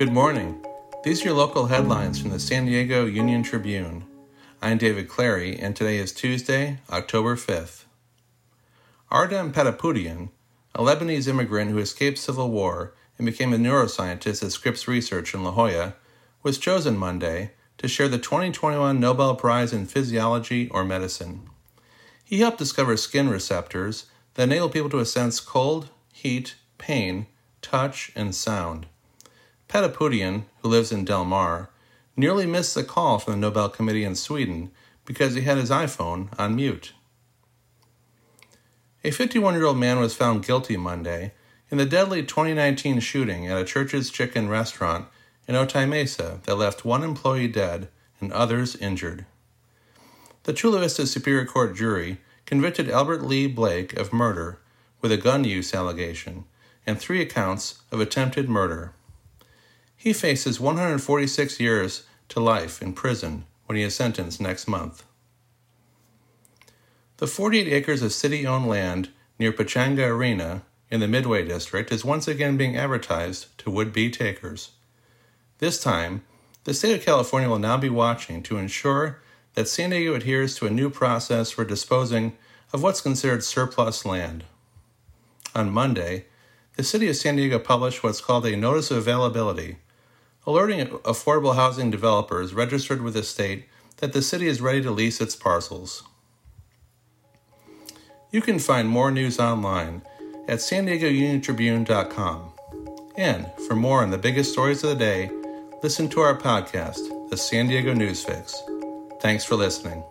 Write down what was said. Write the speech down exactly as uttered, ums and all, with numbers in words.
Good morning. These are your local headlines from the San Diego Union Tribune. I'm David Clary, and today is Tuesday, October fifth. Ardem Patapoutian, a Lebanese immigrant who escaped civil war and became a neuroscientist at Scripps Research in La Jolla, was chosen Monday to share the twenty twenty-one Nobel Prize in Physiology or Medicine. He helped discover skin receptors that enable people to sense cold, heat, pain, touch, and sound. Patapoutian, who lives in Del Mar, nearly missed the call from the Nobel Committee in Sweden because he had his iPhone on mute. A fifty-one-year-old man was found guilty Monday in the deadly twenty nineteen shooting at a Church's Chicken restaurant in Otay Mesa that left one employee dead and others injured. The Chula Vista Superior Court jury convicted Albert Lee Blake of murder with a gun use allegation and three counts of attempted murder. He faces one hundred forty-six years to life in prison when he is sentenced next month. The forty-eight acres of city-owned land near Pechanga Arena in the Midway District is once again being advertised to would-be takers. This time, the state of California will now be watching to ensure that San Diego adheres to a new process for disposing of what's considered surplus land. On Monday, the city of San Diego published what's called a Notice of Availability, alerting affordable housing developers registered with the state that the city is ready to lease its parcels. You can find more news online at san diego union tribune dot com. And for more on the biggest stories of the day, listen to our podcast, The San Diego News Fix. Thanks for listening.